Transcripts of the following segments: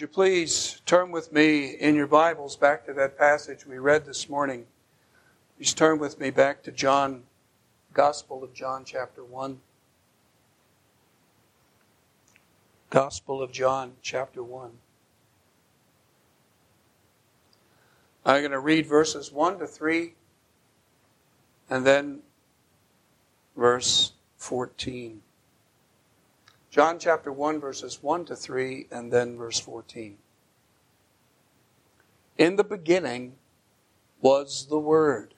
Would you please turn with me in your Bibles back to that passage we read this morning. Please turn with me back to John, Gospel of John chapter 1. Gospel of John chapter 1. I'm going to read verses 1 to 3 and then verse 14. John chapter 1, verses 1 to 3, and then verse 14. In the beginning was the Word,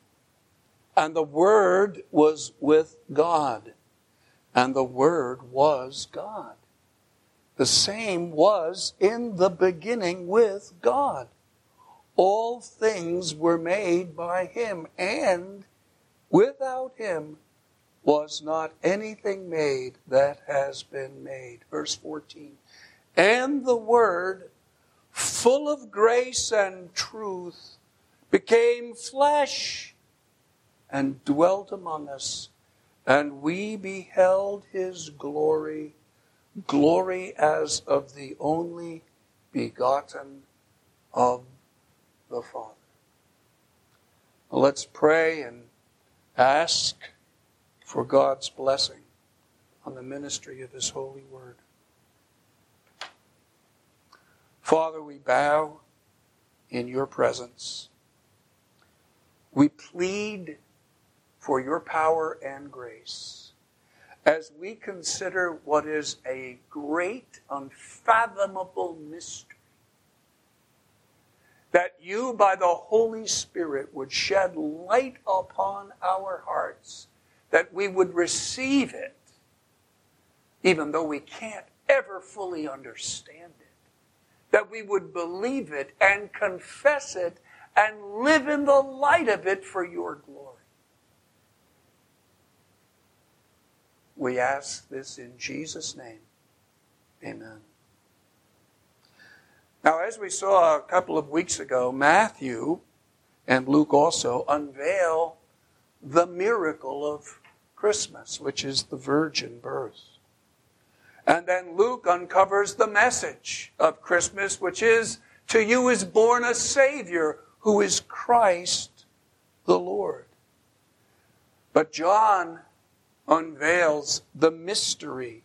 and the Word was with God, and the Word was God. The same was in the beginning with God. All things were made by Him, and without Him was not anything made that has been made. Verse 14. And the Word, full of grace and truth, became flesh and dwelt among us, and we beheld His glory, glory as of the only begotten of the Father. Well, let's pray and ask for God's blessing on the ministry of His holy word. Father, we bow in your presence. We plead for your power and grace as we consider what is a great, unfathomable mystery, that you, by the Holy Spirit, would shed light upon our hearts, that we would receive it, even though we can't ever fully understand it, that we would believe it and confess it and live in the light of it for your glory. We ask this in Jesus' name. Amen. Now, as we saw a couple of weeks ago, Matthew and Luke also unveil the miracle of Christmas, which is the virgin birth. And then Luke uncovers the message of Christmas, which is, to you is born a Savior who is Christ the Lord. But John unveils the mystery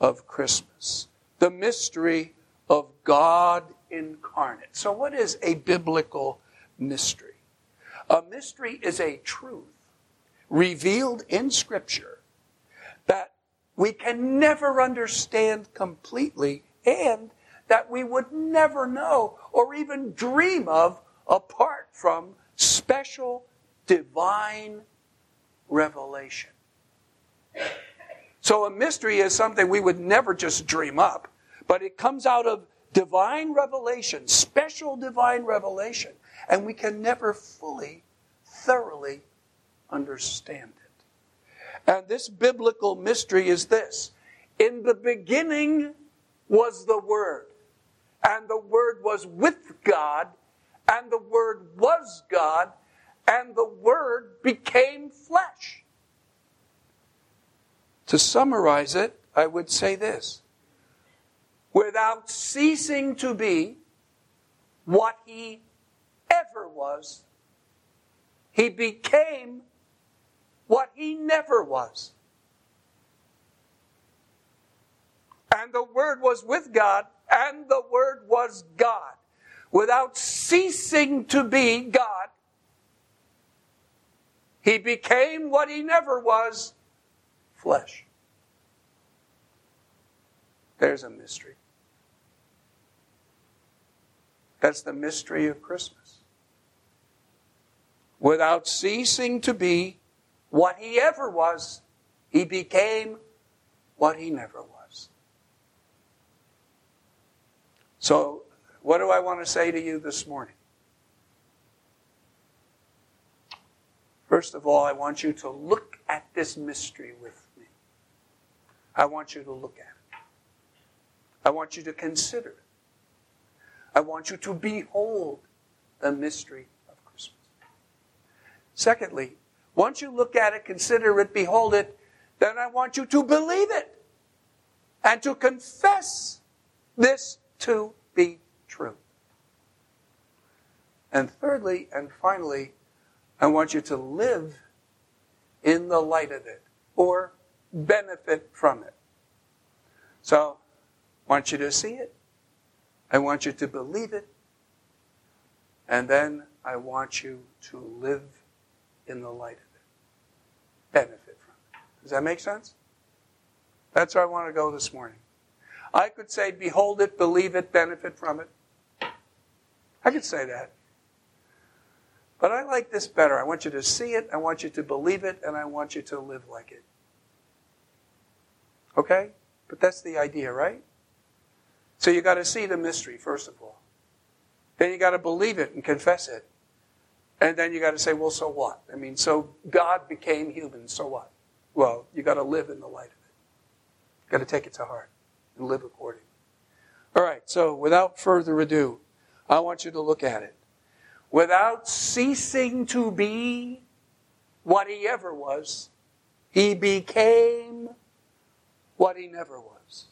of Christmas, the mystery of God incarnate. So what is a biblical mystery? A mystery is a truth revealed in Scripture that we can never understand completely, and that we would never know or even dream of apart from special divine revelation. So a mystery is something we would never just dream up, but it comes out of divine revelation, special divine revelation, and we can never fully, thoroughly understand it. And this biblical mystery is this: in the beginning was the Word, and the Word was with God, and the Word was God, and the Word became flesh. To summarize it, I would say this: without ceasing to be what He ever was, He became what He never was. And the Word was with God, and the Word was God. Without ceasing to be God, He became what He never was, flesh. There's a mystery. That's the mystery of Christmas. Without ceasing to be what He ever was, He became what He never was. So, what do I want to say to you this morning? First of all, I want you to look at this mystery with me. I want you to look at it. I want you to consider it. I want you to behold the mystery of Christmas. Secondly, once you look at it, consider it, behold it, then I want you to believe it and to confess this to be true. And thirdly and finally, I want you to live in the light of it or benefit from it. So I want you to see it. I want you to believe it. And then I want you to live in the light of it. Benefit from it. Does that make sense? That's where I want to go this morning. I could say, behold it, believe it, benefit from it. I could say that. But I like this better. I want you to see it, I want you to believe it, and I want you to live like it. Okay? But that's the idea, right? So you got to see the mystery, first of all. Then you got to believe it and confess it. And then you got to say, well, so what? I mean, so God became human, so what? Well, you got to live in the light of it. You got to take it to heart and live accordingly. All right, so without further ado, I want you to look at it. Without ceasing to be what he ever was, he became what he never was.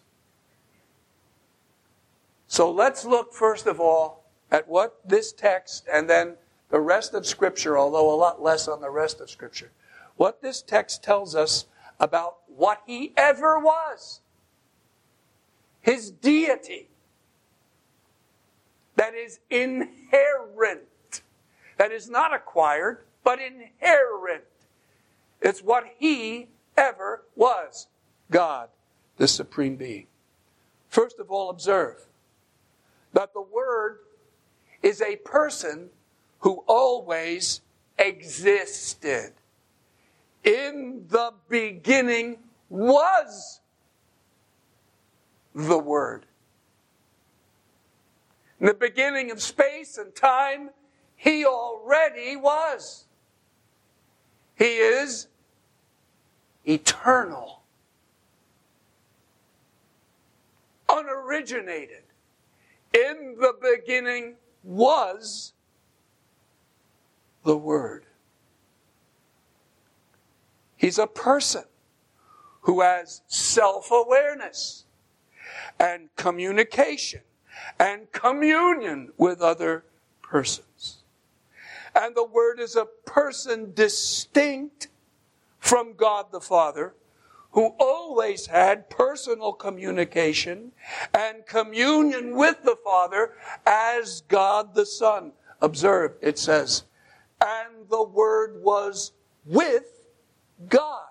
So let's look first of all at what this text and then the rest of Scripture, although a lot less on the rest of Scripture, what this text tells us about what he ever was, his deity that is inherent. That is not acquired, but inherent. It's what he ever was. God, the supreme being. First of all, observe that the Word is a person who always existed. In the beginning was the Word. In the beginning of space and time, he already was. He is eternal, unoriginated. In the beginning was the Word. He's a person who has self-awareness and communication and communion with other persons. And the Word is a person distinct from God the Father, who always had personal communication and communion with the Father as God the Son. Observe, it says, and the Word was with God.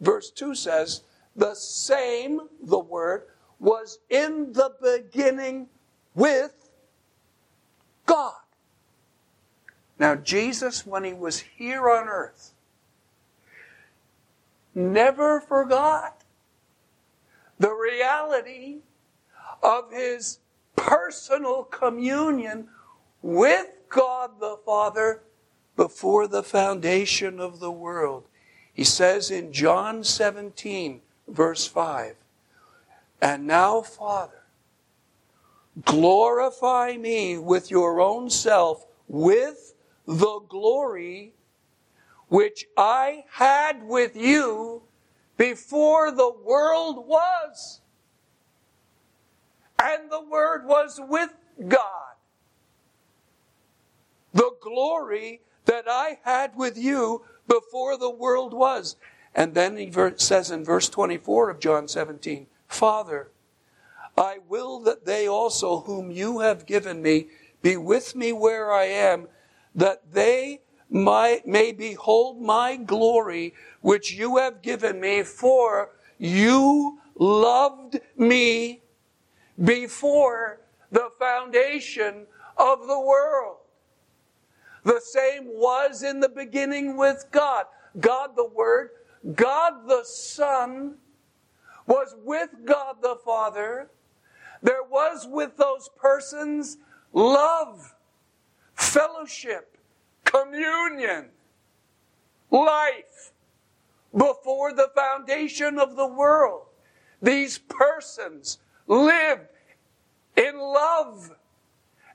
Verse 2 says, the same, the Word, was in the beginning with God. Now, Jesus, when he was here on earth, never forgot the reality of his personal communion with God the Father before the foundation of the world. He says in John 17, verse 5, and now, Father, glorify me with your own self, with the glory which I had with you before the world was. And the Word was with God. The glory that I had with you before the world was. And then he says in verse 24 of John 17, Father, I will that they also whom you have given me be with me where I am, that they may behold my glory, which you have given me, for you loved me before the foundation of the world. The same was in the beginning with God. God the Word, God the Son, was with God the Father. There was with those persons love, fellowship, communion, life before the foundation of the world. These persons lived in love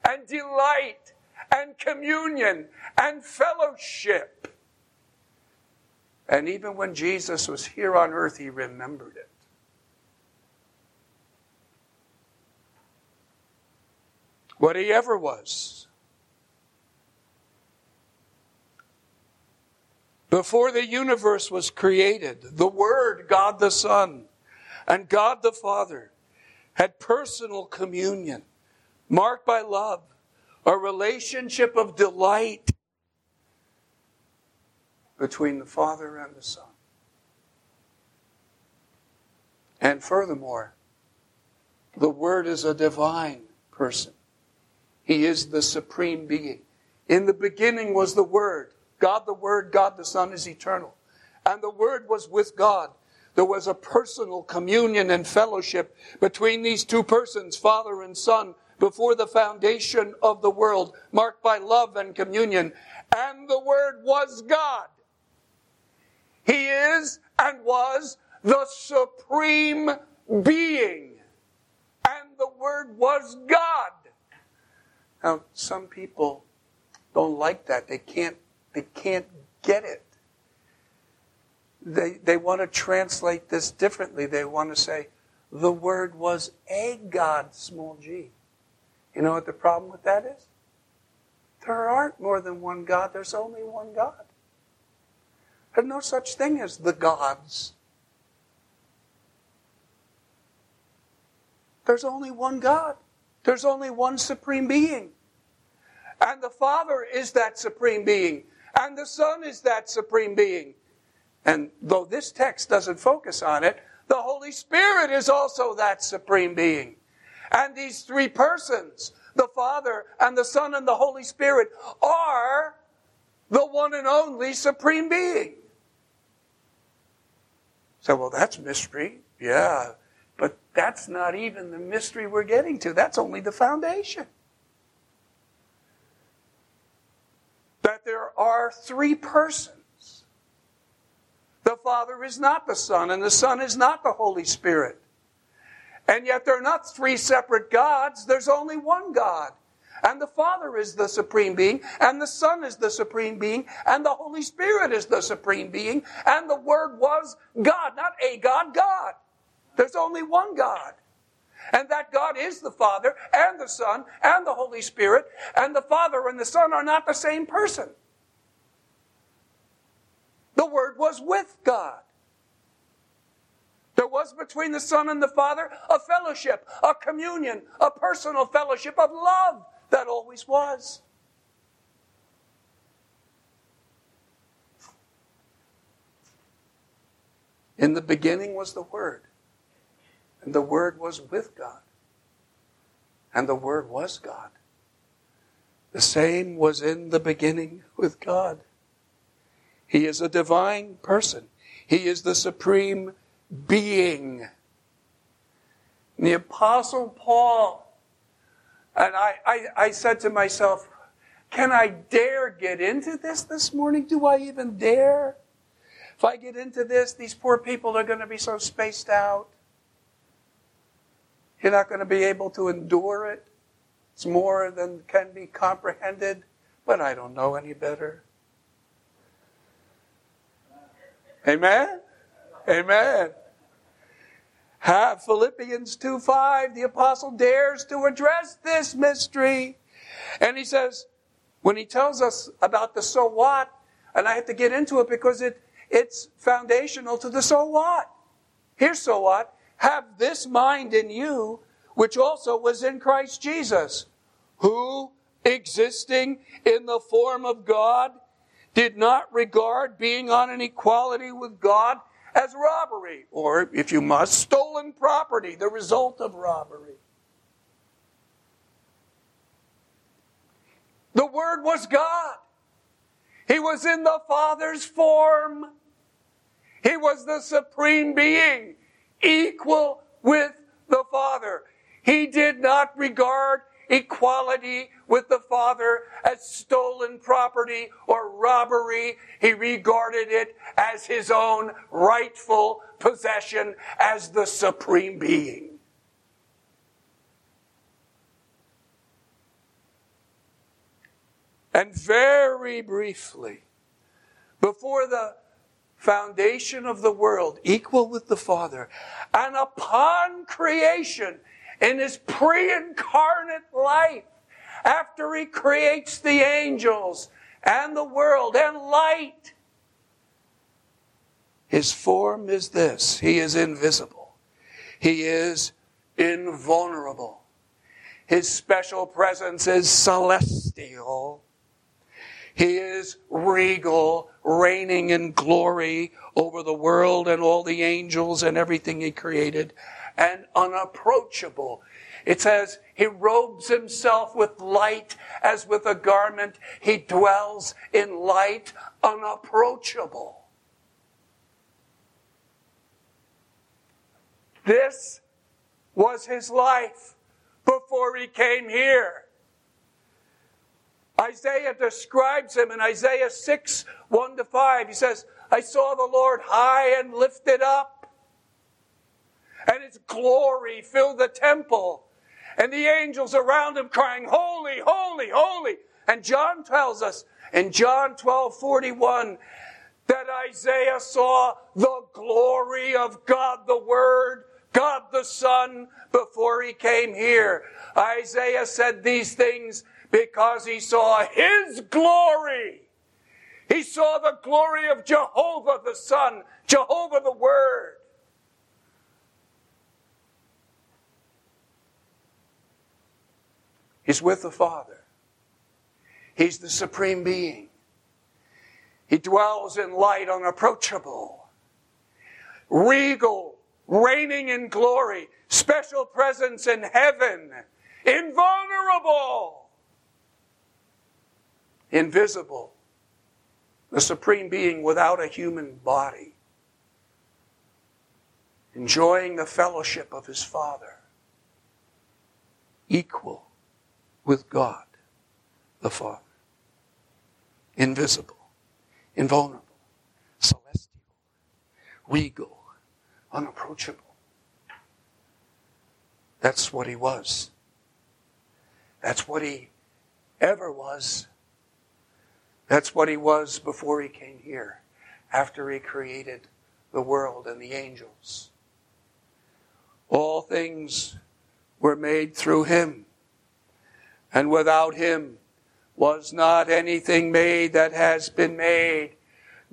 and delight and communion and fellowship. And even when Jesus was here on earth, he remembered it. what he ever was. Before the universe was created, the Word, God the Son, and God the Father had personal communion, marked by love, a relationship of delight between the Father and the Son. And furthermore, the Word is a divine person. He is the supreme being. In the beginning was the Word. God the Word, God the Son is eternal. And the Word was with God. There was a personal communion and fellowship between these two persons, Father and Son, before the foundation of the world, marked by love and communion. And the Word was God. He is and was the supreme being. And the Word was God. Now, some people don't like that. They can't get it. They want to translate this differently. They want to say, the Word was a God, small g. You know what the problem with that is? There aren't more than one God. There's only one God. There's no such thing as the gods. There's only one God. There's only one supreme being. And the Father is that supreme being. And the Son is that supreme being. And though this text doesn't focus on it, the Holy Spirit is also that supreme being. And these three persons, the Father and the Son and the Holy Spirit, are the one and only supreme being. So, well, that's mystery. Yeah, but that's not even the mystery we're getting to. That's only the foundation. That there are three persons. The Father is not the Son, and the Son is not the Holy Spirit. And yet they're not three separate gods. There's only one God. And the Father is the supreme being, and the Son is the supreme being, and the Holy Spirit is the supreme being, and the Word was God, not a God, God. There's only one God. And that God is the Father and the Son and the Holy Spirit, and the Father and the Son are not the same person. The Word was with God. There was between the Son and the Father a fellowship, a communion, a personal fellowship of love that always was. In the beginning was the Word. And the Word was with God. And the Word was God. The same was in the beginning with God. He is a divine person. He is the supreme being. And the Apostle Paul, and I said to myself, can I dare get into this morning? Do I even dare? If I get into this, these poor people are going to be so spaced out. You're not going to be able to endure it. It's more than can be comprehended, but I don't know any better. Amen? Amen. Philippians 2:5, the apostle dares to address this mystery. And he says, when he tells us about the so what, and I have to get into it because it's foundational to the so what. Here's so what. Have this mind in you, which also was in Christ Jesus, who, existing in the form of God, did not regard being on an equality with God as robbery, or, if you must, stolen property, the result of robbery. The Word was God. He was in the Father's form. He was the supreme being, equal with the Father. He did not regard equality with the Father as stolen property or robbery. He regarded it as his own rightful possession as the supreme being. And very briefly, before the foundation of the world, equal with the Father, and upon creation in his pre-incarnate life after he creates the angels and the world and light, his form is this: he is invisible. He is invulnerable. His special presence is celestial. He is regal, reigning in glory over the world and all the angels and everything he created, and unapproachable. It says, he robes himself with light as with a garment. He dwells in light, unapproachable. This was his life before he came here. Isaiah describes him in Isaiah 6, 1-5. He says, I saw the Lord high and lifted up, and his glory filled the temple, and the angels around him crying, holy, holy, holy. And John tells us in John 12:41 that Isaiah saw the glory of God the Word, God the Son, before he came here. Isaiah said these things because he saw his glory. He saw the glory of Jehovah the Son, Jehovah the Word. He's with the Father. He's the supreme being. He dwells in light unapproachable, regal, reigning in glory, special presence in heaven, invulnerable, invisible, the supreme being without a human body, enjoying the fellowship of his Father, equal with God the Father, invisible, invulnerable, celestial, regal, unapproachable. That's what he was. That's what he ever was. That's what he was before he came here, after he created the world and the angels. All things were made through him, and without him was not anything made that has been made.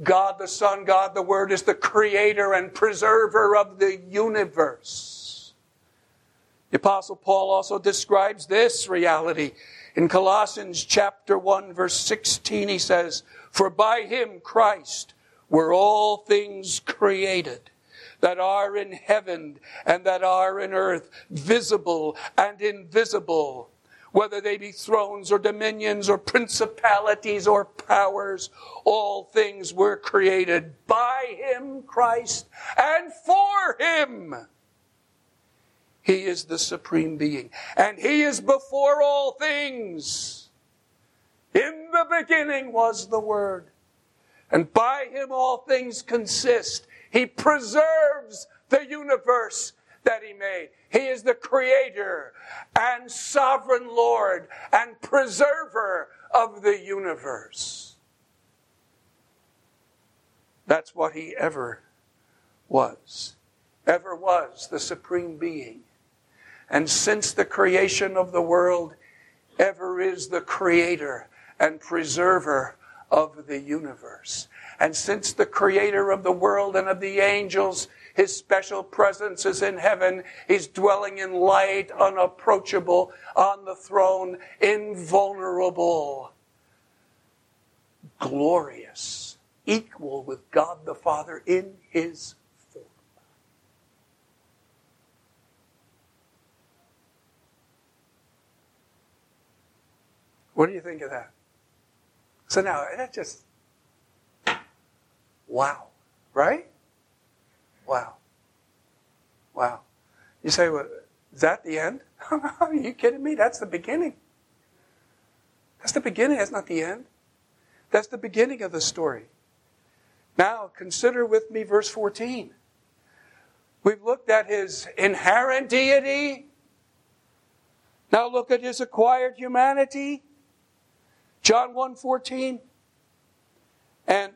God the Son, God the Word is the creator and preserver of the universe. The Apostle Paul also describes this reality. In Colossians chapter 1, verse 16, he says, for by him, Christ, were all things created that are in heaven and that are in earth, visible and invisible, whether they be thrones or dominions or principalities or powers, all things were created by him, Christ, and for him. He is the supreme being, and he is before all things. In the beginning was the Word, and by him all things consist. He preserves the universe that he made. He is the creator and sovereign Lord and preserver of the universe. That's what he ever was. Ever was the supreme being. And since the creation of the world, ever is the creator and preserver of the universe. And since the creator of the world and of the angels, his special presence is in heaven. He's dwelling in light, unapproachable, on the throne, invulnerable, glorious, equal with God the Father in his form. What do you think of that? So now, that just, wow, right? Wow. Wow. You say, well, is that the end? Are you kidding me? That's the beginning. That's the beginning. That's not the end. That's the beginning of the story. Now, consider with me verse 14. We've looked at his inherent deity. Now look at his acquired humanity. John 1:14. And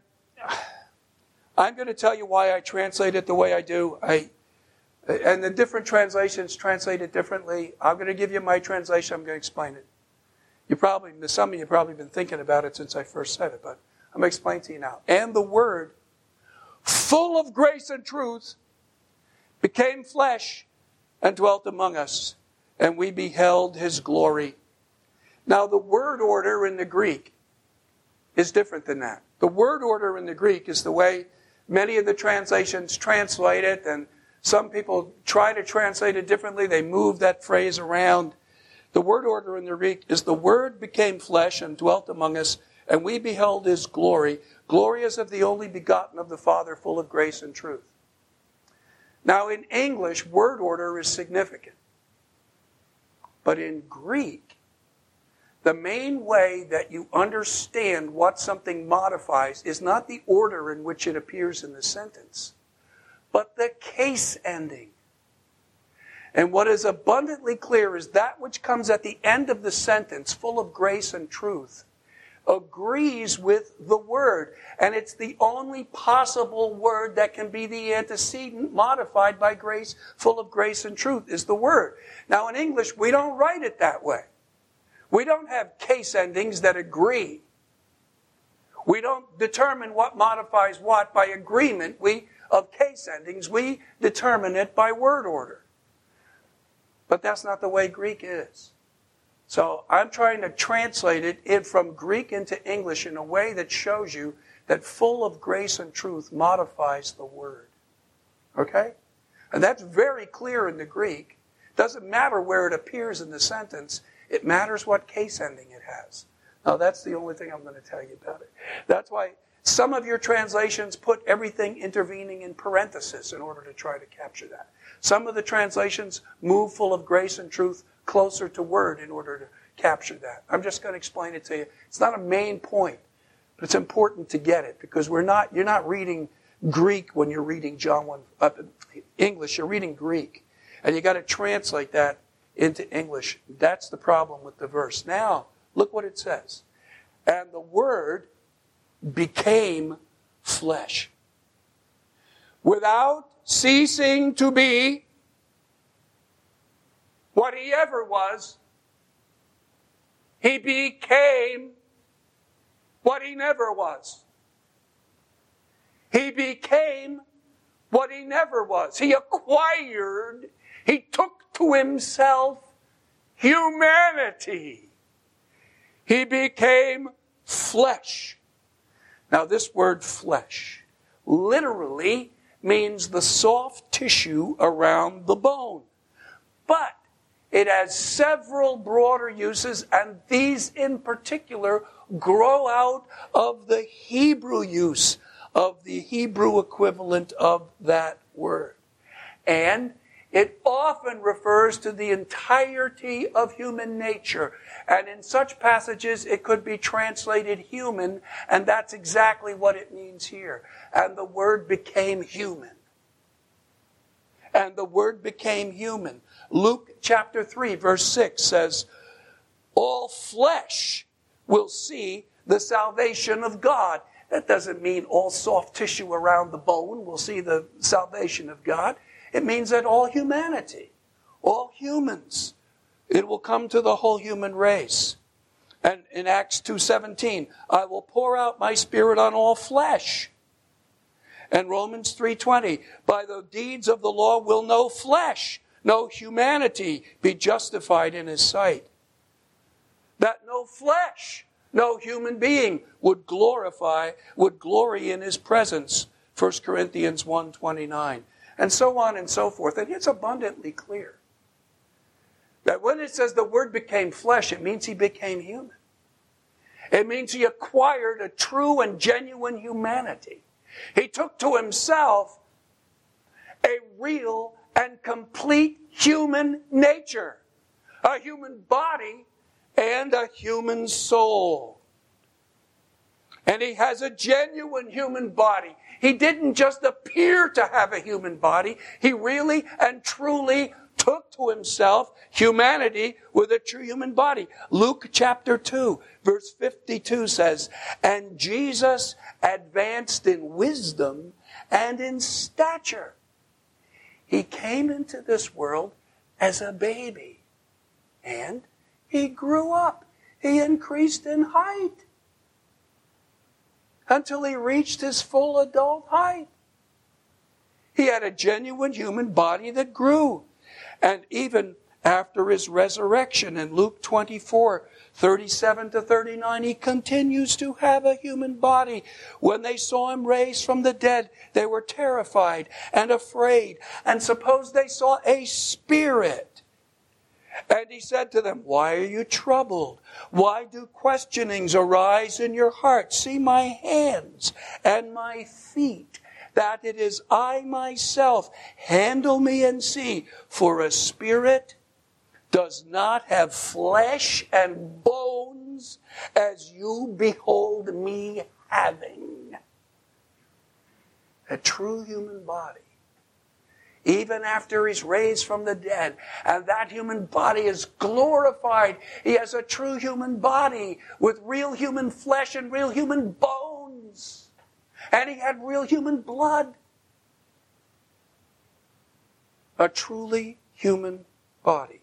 I'm going to tell you why I translate it the way I do. And the different translations translate it differently. I'm going to give you my translation. I'm going to explain it. You probably, some of you probably been thinking about it since I first said it, but I'm going to explain to you now. And the Word, full of grace and truth, became flesh and dwelt among us, and we beheld his glory. Now, the word order in the Greek is different than that. The word order in the Greek is the way many of the translations translate it, and some people try to translate it differently. They move that phrase around. The word order in the Greek is the Word became flesh and dwelt among us, and we beheld his glory, glory as of the only begotten of the Father, full of grace and truth. Now, in English, word order is significant. But in Greek, the main way that you understand what something modifies is not the order in which it appears in the sentence, but the case ending. And what is abundantly clear is that which comes at the end of the sentence, full of grace and truth, agrees with the word. And it's the only possible word that can be the antecedent modified by grace, full of grace and truth, is the word. Now, in English, we don't write it that way. We don't have case endings that agree. We don't determine what modifies what by agreement of case endings. We determine it by word order. But that's not the way Greek is. So I'm trying to translate it from Greek into English in a way that shows you that full of grace and truth modifies the word. Okay? And that's very clear in the Greek. Doesn't matter where it appears in the sentence. It matters what case ending it has. Now, that's the only thing I'm going to tell you about it. That's why some of your translations put everything intervening in parentheses in order to try to capture that. Some of the translations move full of grace and truth closer to word in order to capture that. I'm just going to explain it to you. It's not a main point, but it's important to get it because you're not reading Greek when you're reading English. You're reading Greek, and you got to translate that into English. That's the problem with the verse. Now, look what it says. And the Word became flesh, without ceasing to be what he ever was. He became what he never was. He became what he never was. He acquired, he took to himself humanity. He became flesh. Now, this word flesh literally means the soft tissue around the bone. But it has several broader uses, and these in particular grow out of the Hebrew use of the Hebrew equivalent of that word. And it often refers to the entirety of human nature. And in such passages, it could be translated human, and that's exactly what it means here. And the Word became human. And the Word became human. Luke chapter 3, verse 6 says, all flesh will see the salvation of God. That doesn't mean all soft tissue around the bone will see the salvation of God. It means that all humanity, all humans, it will come to the whole human race. And in Acts 2:17, I will pour out my Spirit on all flesh. And Romans 3:20, by the deeds of the law will no flesh, no humanity be justified in his sight. That no flesh, no human being would glory in his presence. 1 Corinthians 1:29. And so on and so forth. And it's abundantly clear that when it says the Word became flesh, it means he became human. It means he acquired a true and genuine humanity. He took to himself a real and complete human nature, a human body, and a human soul. And he has a genuine human body. He didn't just appear to have a human body. He really and truly took to himself humanity with a true human body. Luke chapter 2, verse 52 says, and Jesus advanced in wisdom and in stature. He came into this world as a baby, and he grew up. he increased in height until he reached his full adult height. He had a genuine human body that grew. And even after his resurrection in Luke 24, 37 to 39, he continues to have a human body. When they saw him raised from the dead, they were terrified and afraid. And suppose they saw a spirit. And he said to them, "Why are you troubled? Why do questionings arise in your hearts? See my hands and my feet, that it is I myself. Handle me and see, for a spirit does not have flesh and bones as you behold me having." A true human body. Even after he's raised from the dead, and that human body is glorified, he has a true human body with real human flesh and real human bones. And he had real human blood. A truly human body.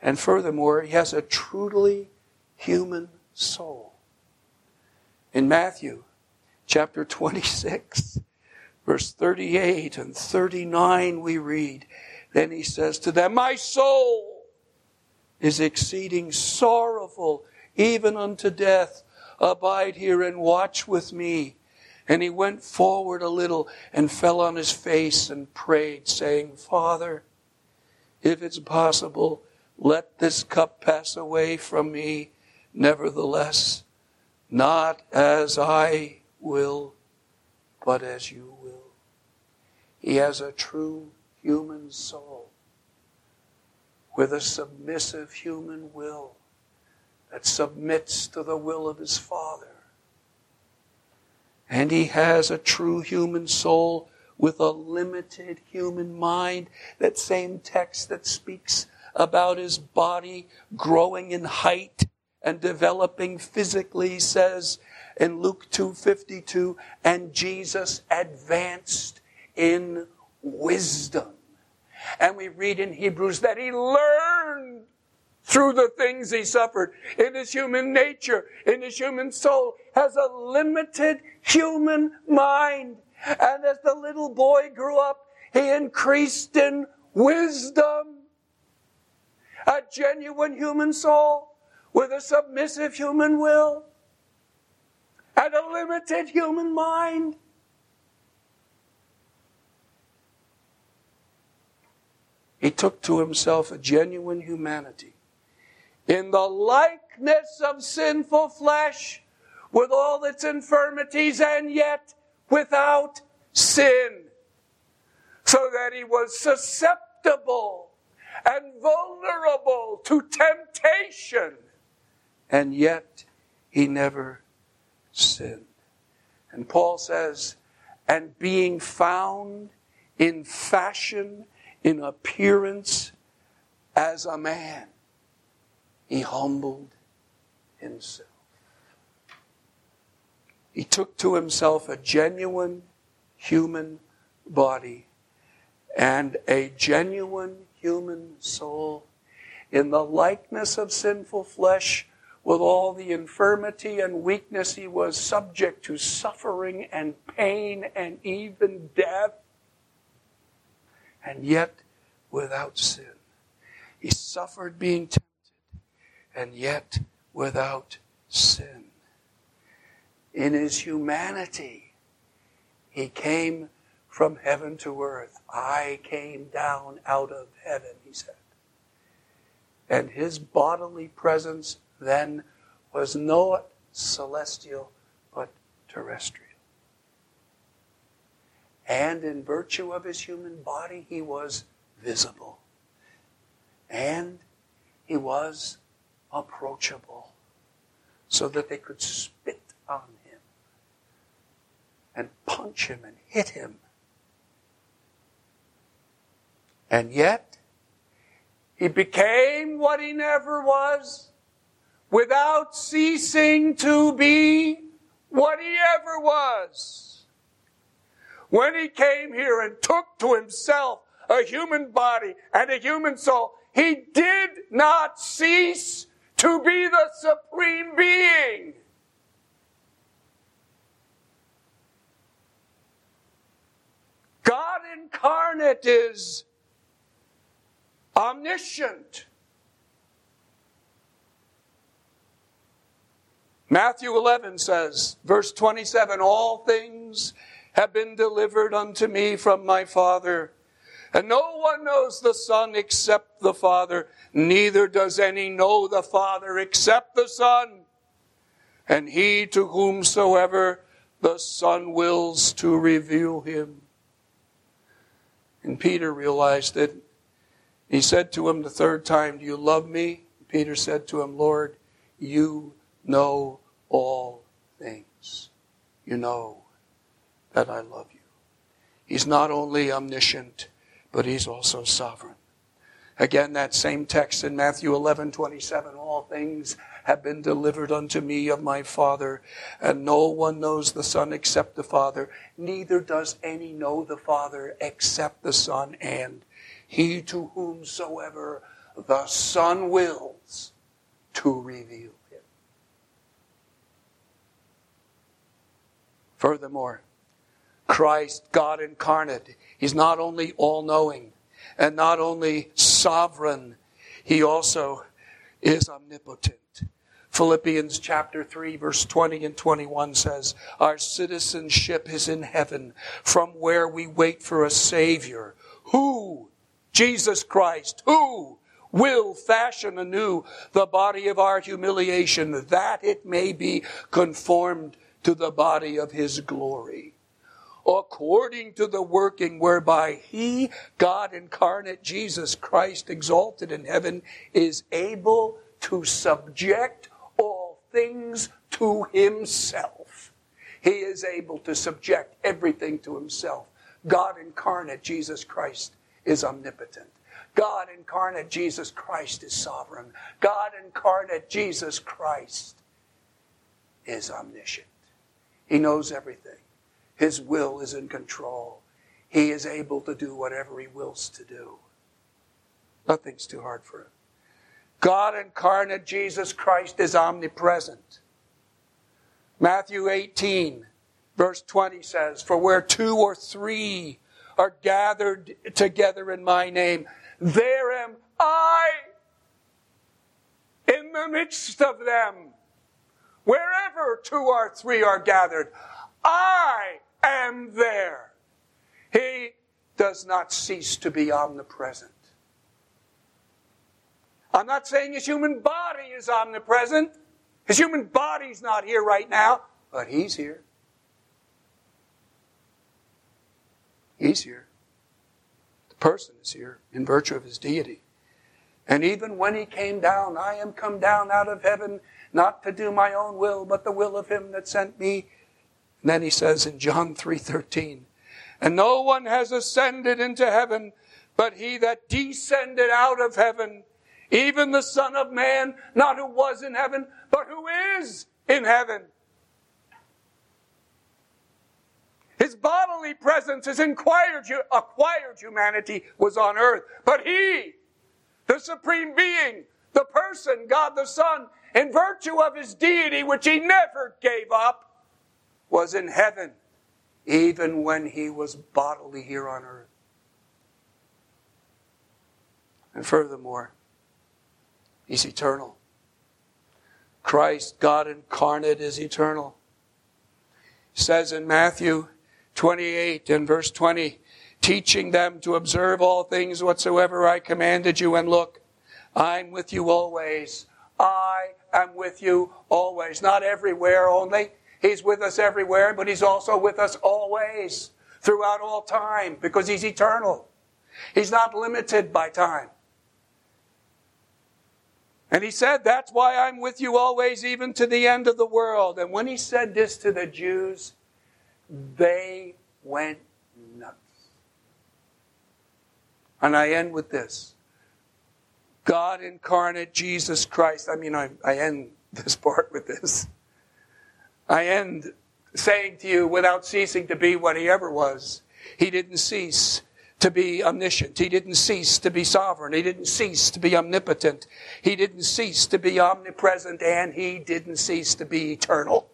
And furthermore, he has a truly human soul. In Matthew chapter 26, verse 38 and 39, we read, "Then he says to them, 'My soul is exceeding sorrowful, even unto death. Abide here and watch with me.' And he went forward a little and fell on his face and prayed, saying, 'Father, if it's possible, let this cup pass away from me. Nevertheless, not as I will, but as you will.'" He has a true human soul with a submissive human will that submits to the will of his Father. And he has a true human soul with a limited human mind. That same text that speaks about his body growing in height and developing physically says in Luke 2:52, "And Jesus advanced in wisdom." And we read in Hebrews that he learned through the things he suffered. In his human nature, in his human soul, has a limited human mind. And as the little boy grew up, he increased in wisdom. A genuine human soul with a submissive human will and a limited human mind. He took to himself a genuine humanity in the likeness of sinful flesh with all its infirmities and yet without sin, so that he was susceptible and vulnerable to temptation, and yet he never sinned. And Paul says, "And being found in fashion, in appearance as a man, he humbled himself." He took to himself a genuine human body and a genuine human soul in the likeness of sinful flesh with all the infirmity and weakness. He was subject to suffering and pain and even death, and yet without sin. He suffered being tempted and yet without sin. In his humanity, he came from heaven to earth. "I came down out of heaven," he said. And his bodily presence then was not celestial, but terrestrial. And in virtue of his human body, he was visible. And he was approachable, so that they could spit on him and punch him and hit him. And yet, he became what he never was without ceasing to be what he ever was. When he came here and took to himself a human body and a human soul, he did not cease to be the Supreme Being. God incarnate is omniscient. Matthew 11 says, verse 27, all things have been delivered unto me from my Father, and no one knows the Son except the Father, neither does any know the Father except the Son, and he to whomsoever the Son wills to reveal him. And Peter realized it. He said to him the third time, do you love me? Peter said to him, Lord, you know all things. You know that I love you. He's not only omniscient, but he's also sovereign. Again, that same text in Matthew 11:27, all things have been delivered unto me of my Father, and no one knows the Son except the Father, neither does any know the Father except the Son, and he to whomsoever the Son wills to reveal him. Furthermore, Christ, God incarnate, he's not only all-knowing and not only sovereign, he also is omnipotent. Philippians chapter 3, verse 20 and 21 says, our citizenship is in heaven, from where we wait for a Savior, who, Jesus Christ, who will fashion anew the body of our humiliation, that it may be conformed to the body of his glory, according to the working whereby he, God incarnate, Jesus Christ, exalted in heaven, is able to subject all things to himself. He is able to subject everything to himself. God incarnate, Jesus Christ, is omnipotent. God incarnate, Jesus Christ, is sovereign. God incarnate, Jesus Christ, is omniscient. He knows everything. His will is in control. He is able to do whatever he wills to do. Nothing's too hard for him. God incarnate, Jesus Christ, is omnipresent. Matthew 18, verse 20 says, for where two or three are gathered together in my name, there am I in the midst of them. Wherever two or three are gathered, I am there. He does not cease to be omnipresent. I'm not saying his human body is omnipresent. His human body's not here right now, but he's here. He's here. The person is here in virtue of his deity. And even when he came down, I am come down out of heaven, not to do my own will, but the will of him that sent me. And then he says in John 3:13, and no one has ascended into heaven, but he that descended out of heaven, even the Son of Man, not who was in heaven, but who is in heaven. His bodily presence, his acquired humanity was on earth, but he, the Supreme Being, the person, God the Son, in virtue of his deity, which he never gave up, was in heaven, even when he was bodily here on earth. And furthermore, he's eternal. Christ, God incarnate, is eternal. It says in Matthew 28 and verse 20, teaching them to observe all things whatsoever I commanded you, and look, I'm with you always. I am with you always. Not everywhere only. He's with us everywhere, but he's also with us always, throughout all time, because he's eternal. He's not limited by time. And he said, that's why I'm with you always, even to the end of the world. And when he said this to the Jews, they went nuts. And I end with this. God incarnate, Jesus Christ. I end this part with this. I end saying to you, without ceasing to be what he ever was, he didn't cease to be omniscient. He didn't cease to be sovereign. He didn't cease to be omnipotent. He didn't cease to be omnipresent, and he didn't cease to be eternal.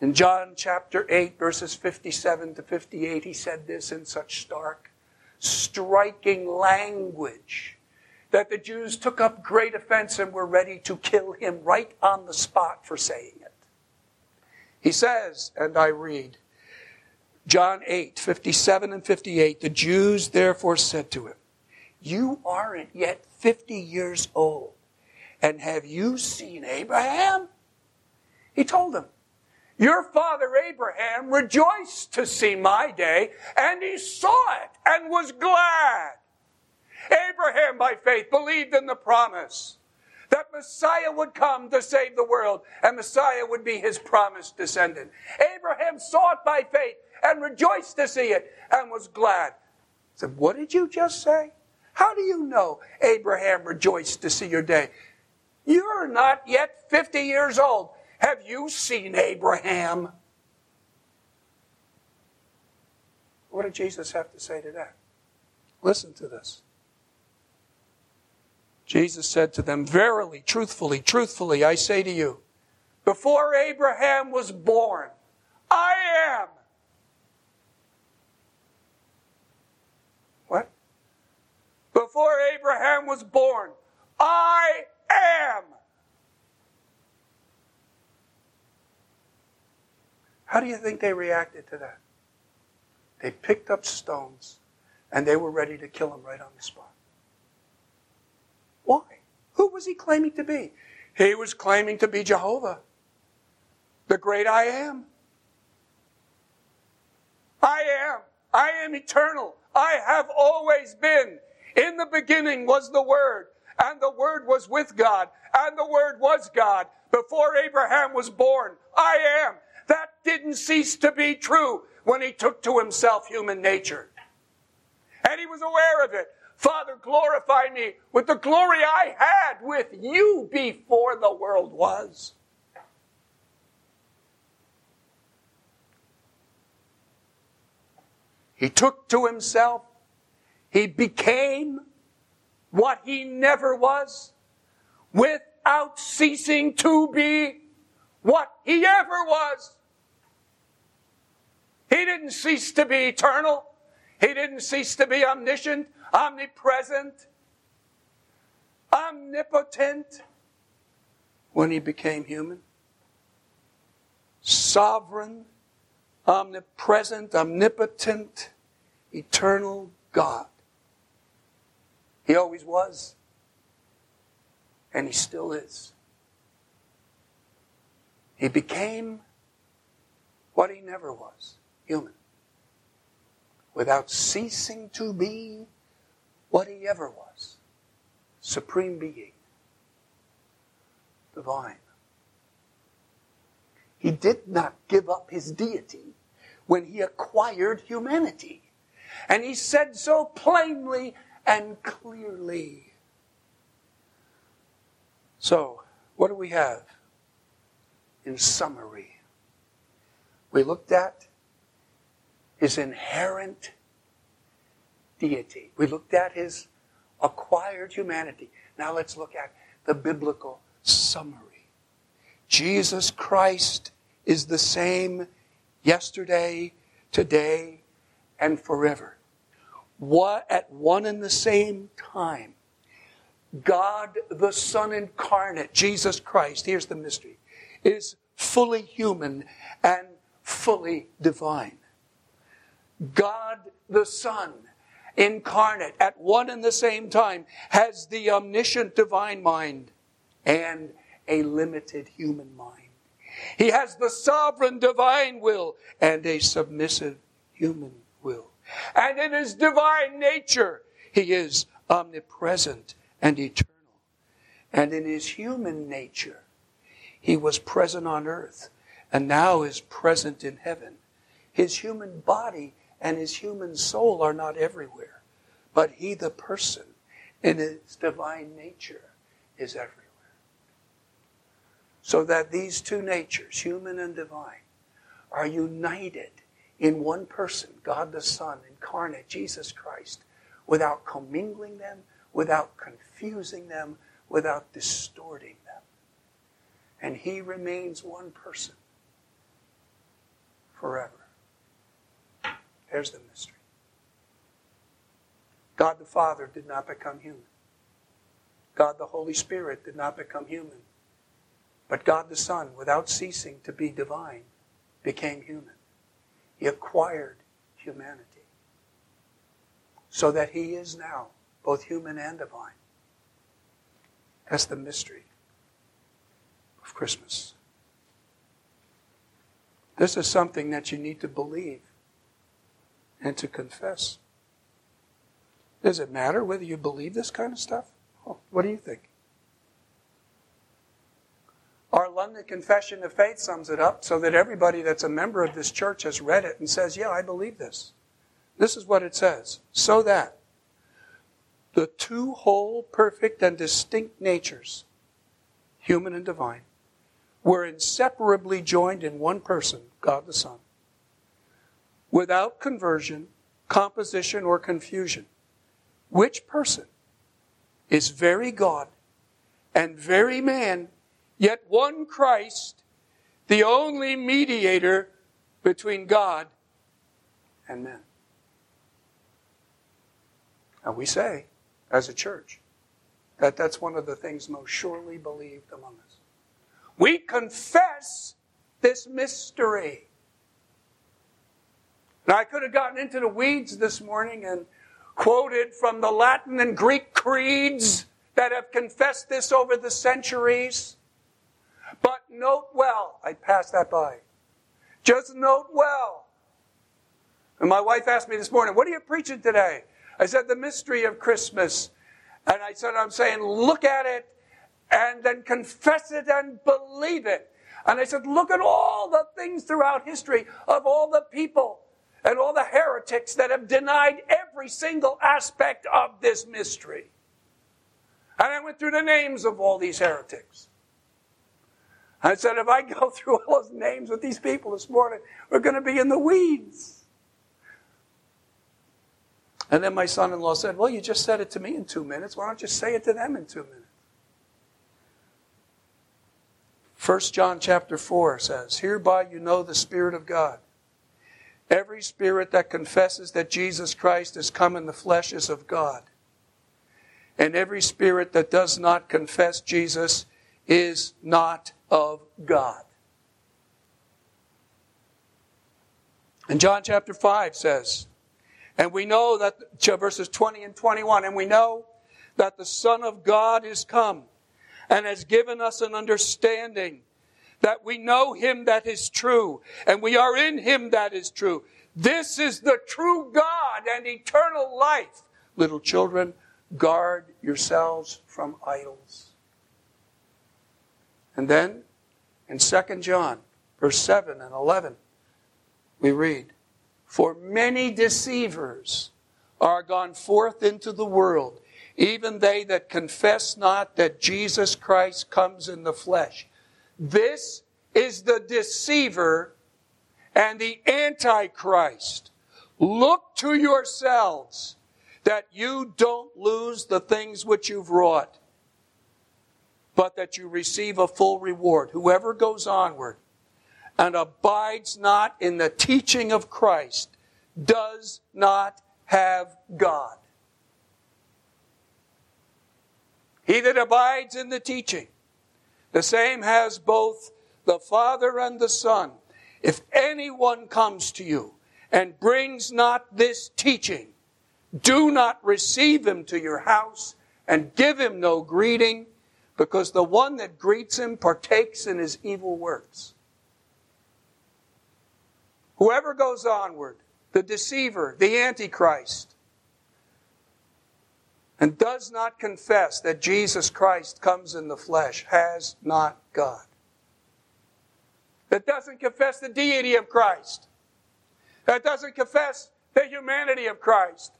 In John chapter 8, verses 57 to 58, he said this in such stark, striking language that the Jews took up great offense and were ready to kill him right on the spot for saying it. He says, and I read, John 8, 57 and 58, the Jews therefore said to him, "You aren't yet 50 years old, and have you seen Abraham?" He told them, "Your father Abraham rejoiced to see my day, and he saw it and was glad. Abraham by faith believed in the promise that Messiah would come to save the world, and Messiah would be his promised descendant. Abraham saw it by faith and rejoiced to see it and was glad." I said, "What did you just say? How do you know Abraham rejoiced to see your day? You're not yet 50 years old. Have you seen Abraham?" What did Jesus have to say to that? Listen to this. Jesus said to them, "Verily, truthfully, I say to you, before Abraham was born, I am." What? "Before Abraham was born, I am." How do you think they reacted to that? They picked up stones and they were ready to kill him right on the spot. Why? Who was he claiming to be? He was claiming to be Jehovah, the great I am. I am eternal. I have always been. In the beginning was the Word, and the Word was with God, and the Word was God. Before Abraham was born, I am. That didn't cease to be true when he took to himself human nature. And he was aware of it. "Father, glorify me with the glory I had with you before the world was." He took to himself. He became what he never was without ceasing to be what he ever was. He didn't cease to be eternal. He didn't cease to be omniscient, omnipresent, omnipotent when he became human. Sovereign, omnipresent, omnipotent, eternal God. He always was, and he still is. He became what he never was, human, without ceasing to be what he ever was, supreme being, divine. He did not give up his deity when he acquired humanity. And he said so plainly and clearly. So, what do we have in summary? We looked at his inherent deity. We looked at his acquired humanity. Now let's look at the biblical summary. Jesus Christ is the same yesterday, today, and forever. At one and the same time, God the Son incarnate, Jesus Christ, here's the mystery, is fully human and fully divine. God the Son incarnate, at one and the same time, has the omniscient divine mind and a limited human mind. He has the sovereign divine will and a submissive human will. And in his divine nature, he is omnipresent and eternal. And in his human nature, he was present on earth and now is present in heaven. His human body and his human soul are not everywhere, but he, the person, in his divine nature, is everywhere. So that these two natures, human and divine, are united in one person, God the Son, incarnate, Jesus Christ, without commingling them, without confusing them, without distorting them. And He remains one person forever. There's the mystery. God the Father did not become human. God the Holy Spirit did not become human. But God the Son, without ceasing to be divine, became human. He acquired humanity. So that He is now both human and divine. That's the mystery of Christmas. This is something that you need to believe and to confess. Does it matter whether you believe this kind of stuff? Oh, what do you think? Our London Confession of Faith sums it up so that everybody that's a member of this church has read it and says, yeah, I believe this. This is what it says. So that the two whole, perfect, and distinct natures, human and divine, were inseparably joined in one person, God the Son, without conversion, composition, or confusion, which person is very God and very man, yet one Christ, the only mediator between God and men. And we say, as a church, that that's one of the things most surely believed among us. We confess this mystery. Now, I could have gotten into the weeds this morning and quoted from the Latin and Greek creeds that have confessed this over the centuries. But note well, I passed that by. Just note well. And my wife asked me this morning, what are you preaching today? I said, the mystery of Christmas. And I said, I'm saying, look at it and then confess it and believe it. And I said, look at all the things throughout history of all the people and all the heretics that have denied every single aspect of this mystery. And I went through the names of all these heretics. I said, if I go through all those names with these people this morning, we're going to be in the weeds. And then my son-in-law said, well, you just said it to me in 2 minutes. Why don't you say it to them in 2 minutes? 1 John chapter 4 says, hereby you know the Spirit of God. Every spirit that confesses that Jesus Christ is come in the flesh is of God. And every spirit that does not confess Jesus is not of God. And John chapter 5 says, and we know that, verses 20 and 21, and we know that the Son of God is come and has given us an understanding that we know Him that is true, and we are in Him that is true. This is the true God and eternal life. Little children, guard yourselves from idols. And then, in 2 John, verse 7 and 11, we read, for many deceivers are gone forth into the world, even they that confess not that Jesus Christ comes in the flesh. This is the deceiver and the Antichrist. Look to yourselves that you don't lose the things which you've wrought, but that you receive a full reward. Whoever goes onward and abides not in the teaching of Christ does not have God. He that abides in the teaching, the same has both the Father and the Son. If anyone comes to you and brings not this teaching, do not receive him to your house and give him no greeting, because the one that greets him partakes in his evil works. Whoever goes onward, the deceiver, the Antichrist, and does not confess that Jesus Christ comes in the flesh, has not God. That doesn't confess the deity of Christ. That doesn't confess the humanity of Christ.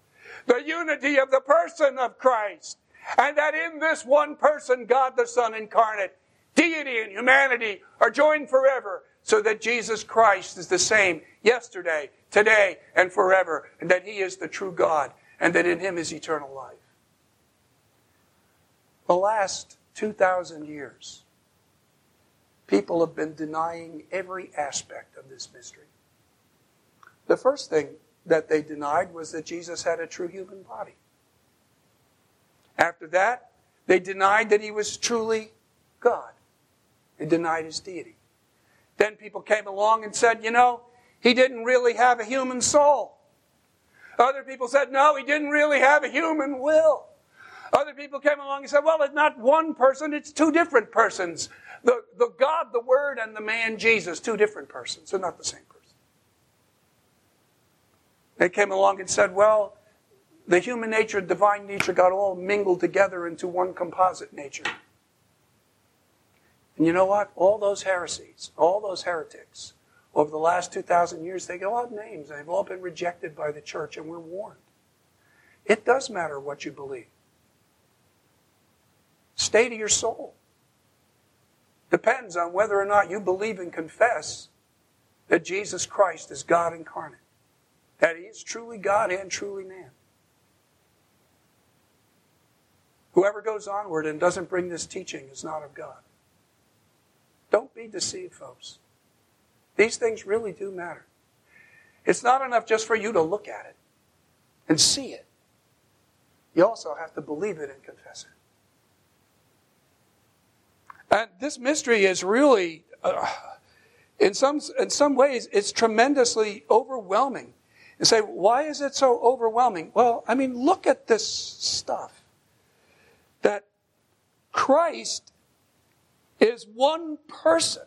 The unity of the person of Christ. And that in this one person, God the Son incarnate, deity and humanity are joined forever. so that Jesus Christ is the same yesterday, today, and forever, and that he is the true God, and that in him is eternal life. The last 2,000 years, people have been denying every aspect of this mystery. The first thing that they denied was that Jesus had a true human body. After that, they denied that he was truly God. They denied his deity. Then people came along and said, he didn't really have a human soul. Other people said, no, he didn't really have a human will. Other people came along and said, well, it's not one person, it's two different persons. The God, the Word, and the man Jesus, two different persons. They're not the same person. They came along and said, well, the human nature and divine nature got all mingled together into one composite nature. And you know what? All those heresies, all those heretics, over the last 2,000 years, they go out names. They've all been rejected by the church, and we're warned. It does matter what you believe. State of your soul depends on whether or not you believe and confess that Jesus Christ is God incarnate, that he is truly God and truly man. Whoever goes onward and doesn't bring this teaching is not of God. Don't be deceived, folks. These things really do matter. It's not enough just for you to look at it and see it. You also have to believe it and confess it. And this mystery is really, in some ways, it's tremendously overwhelming. You say, why is it so overwhelming? Well, look at this stuff. That Christ is one person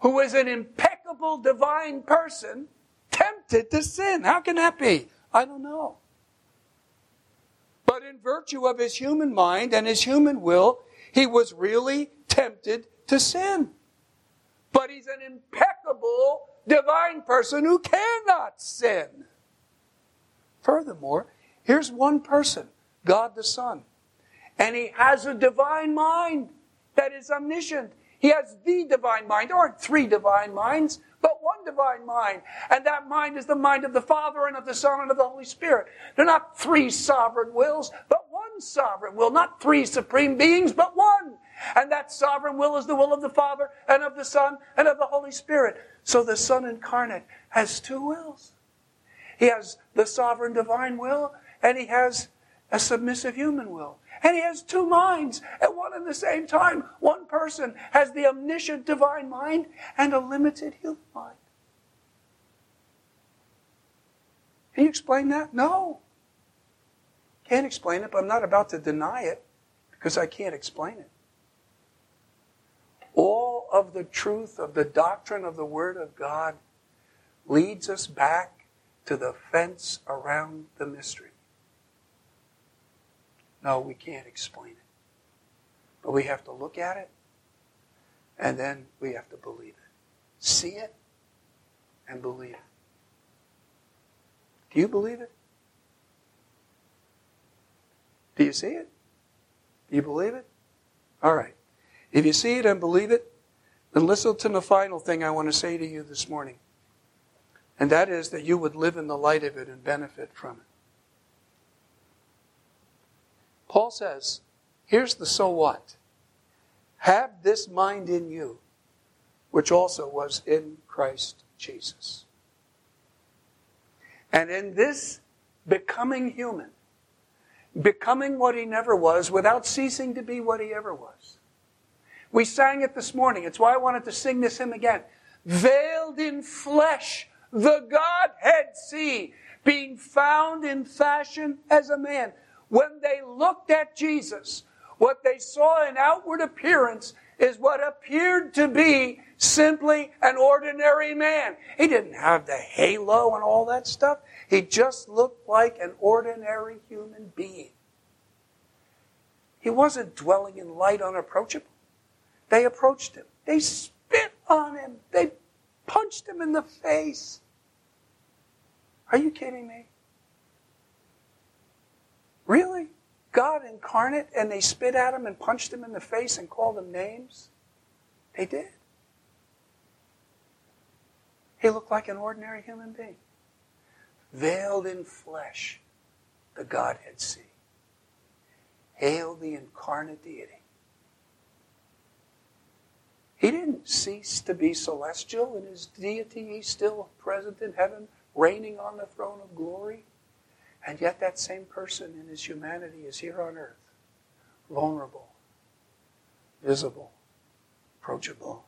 who is an impeccable divine person tempted to sin. How can that be? I don't know. But in virtue of his human mind and his human will, he was really tempted to sin. But he's an impeccable divine person who cannot sin. Furthermore, here's one person, God the Son. And he has a divine mind that is omniscient. He has the divine mind. There aren't three divine minds, but one divine mind. And that mind is the mind of the Father and of the Son and of the Holy Spirit. They're not three sovereign wills, but one sovereign will. Not three supreme beings, but one. And that sovereign will is the will of the Father and of the Son and of the Holy Spirit. So the Son incarnate has two wills. He has the sovereign divine will, and he has a submissive human will. And he has two minds at one and the same time. One person has the omniscient divine mind and a limited human mind. Can you explain that? No. Can't explain it, but I'm not about to deny it because I can't explain it. All of the truth of the doctrine of the Word of God leads us back to the fence around the mystery. No, we can't explain it. But we have to look at it, and then we have to believe it. See it, and believe it. Do you believe it? Do you see it? Do you believe it? All right. If you see it and believe it, then listen to the final thing I want to say to you this morning. And that is that you would live in the light of it and benefit from it. Paul says, here's the so what. Have this mind in you, which also was in Christ Jesus. And in this becoming human, becoming what he never was, without ceasing to be what he ever was. We sang it this morning. It's why I wanted to sing this hymn again. Veiled in flesh, the Godhead see, being found in fashion as a man. When they looked at Jesus, what they saw in outward appearance is what appeared to be simply an ordinary man. He didn't have the halo and all that stuff. He just looked like an ordinary human being. He wasn't dwelling in light unapproachable. They approached him. They spit on him. They punched him in the face. Are you kidding me? Really? God incarnate, and they spit at him and punched him in the face and called him names? They did. He looked like an ordinary human being. Veiled in flesh, the Godhead see. Hail the incarnate deity. He didn't cease to be celestial. In his deity, he's still present in heaven, reigning on the throne of glory. And yet that same person in his humanity is here on earth, vulnerable, visible, approachable.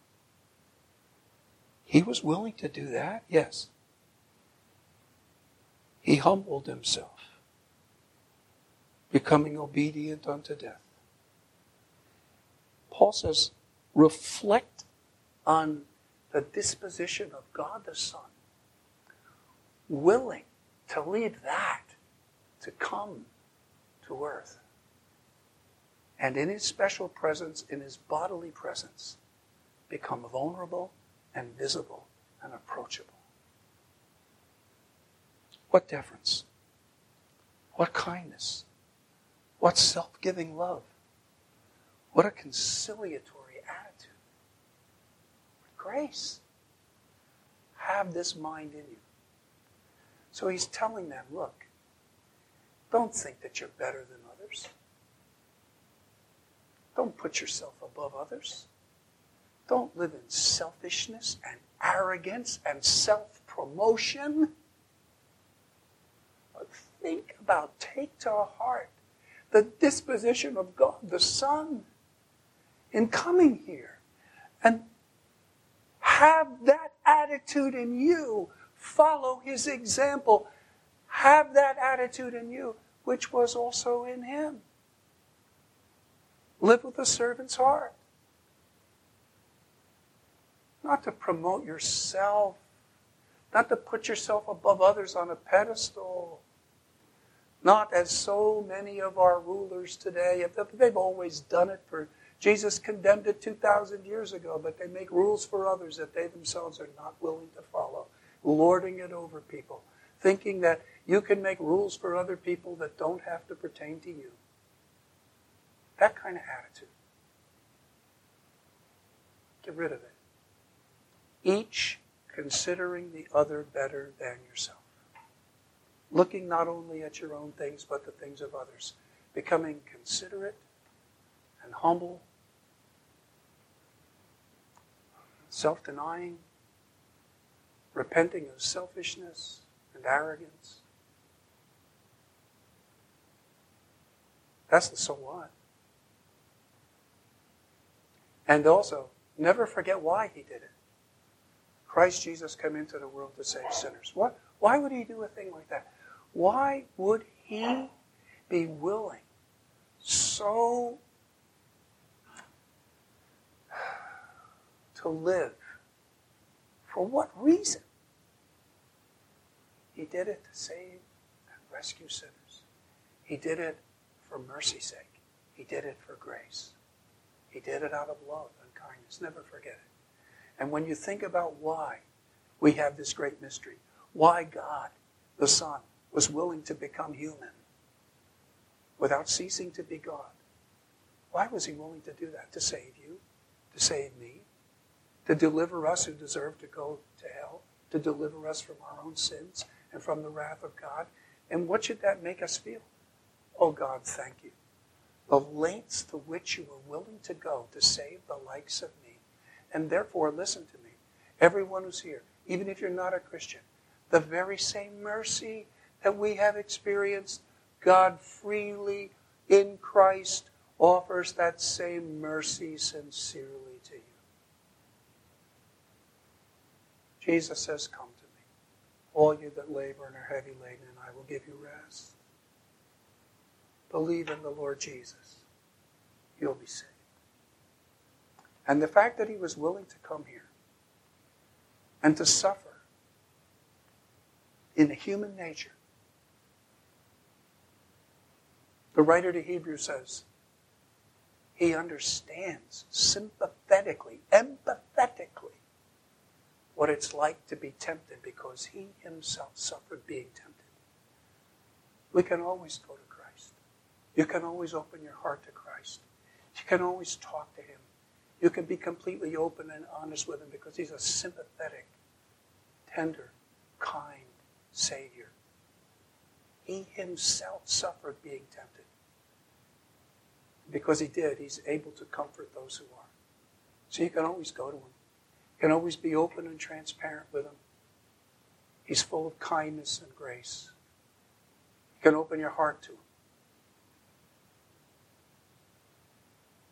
He was willing to do that, yes. He humbled himself, becoming obedient unto death. Paul says, reflect on the disposition of God the Son, willing to leave that to come to earth. And in his special presence, in his bodily presence, become vulnerable and visible and approachable. What deference, what kindness, what self-giving love, what a conciliatory attitude, what grace. Have this mind in you. So he's telling them, look, don't think that you're better than others. Don't put yourself above others. Don't live in selfishness and arrogance and self-promotion. But think about, take to heart the disposition of God the Son in coming here. And have that attitude in you. Follow his example. Have that attitude in you, which was also in him. Live with a servant's heart. Not to promote yourself. Not to put yourself above others on a pedestal. Not as so many of our rulers today. They've always done it. For Jesus condemned it 2,000 years ago, but they make rules for others that they themselves are not willing to follow. Lording it over people. Thinking that you can make rules for other people that don't have to pertain to you. That kind of attitude. Get rid of it. Each considering the other better than yourself. Looking not only at your own things, but the things of others. Becoming considerate and humble. Self-denying. Repenting of selfishness and arrogance. That's the so what. And also, never forget why he did it. Christ Jesus came into the world to save sinners. What? Why would he do a thing like that? Why would he be willing, so to live? For what reason? He did it to save and rescue sinners. He did it for mercy's sake. He did it for grace. He did it out of love and kindness. Never forget it. And when you think about why we have this great mystery, why God, the Son, was willing to become human without ceasing to be God, why was he willing to do that? To save you, to save me, to deliver us who deserve to go to hell, to deliver us from our own sins and from the wrath of God. And what should that make us feel? Oh God, thank you. The lengths to which you were willing to go to save the likes of me. And therefore, listen to me, everyone who's here, even if you're not a Christian, the very same mercy that we have experienced, God freely in Christ offers that same mercy sincerely to you. Jesus says, come to me, all you that labor and are heavy laden, and I will give you rest. Believe in the Lord Jesus. You'll be saved. And the fact that he was willing to come here and to suffer in the human nature. The writer to Hebrews says, he understands sympathetically, empathetically, what it's like to be tempted because he himself suffered being tempted. We can always go to Christ. You can always open your heart to Christ. You can always talk to him. You can be completely open and honest with him because he's a sympathetic, tender, kind Savior. He himself suffered being tempted. Because he did, he's able to comfort those who are. So you can always go to him. You can always be open and transparent with him. He's full of kindness and grace. You can open your heart to him.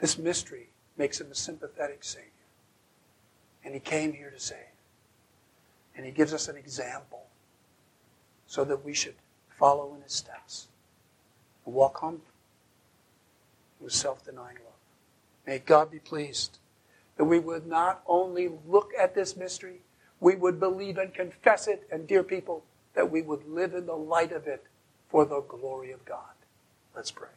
This mystery makes him a sympathetic Savior. And he came here to save. And he gives us an example so that we should follow in his steps and walk humbly with self-denying love. May God be pleased that we would not only look at this mystery, we would believe and confess it, and dear people, that we would live in the light of it for the glory of God. Let's pray.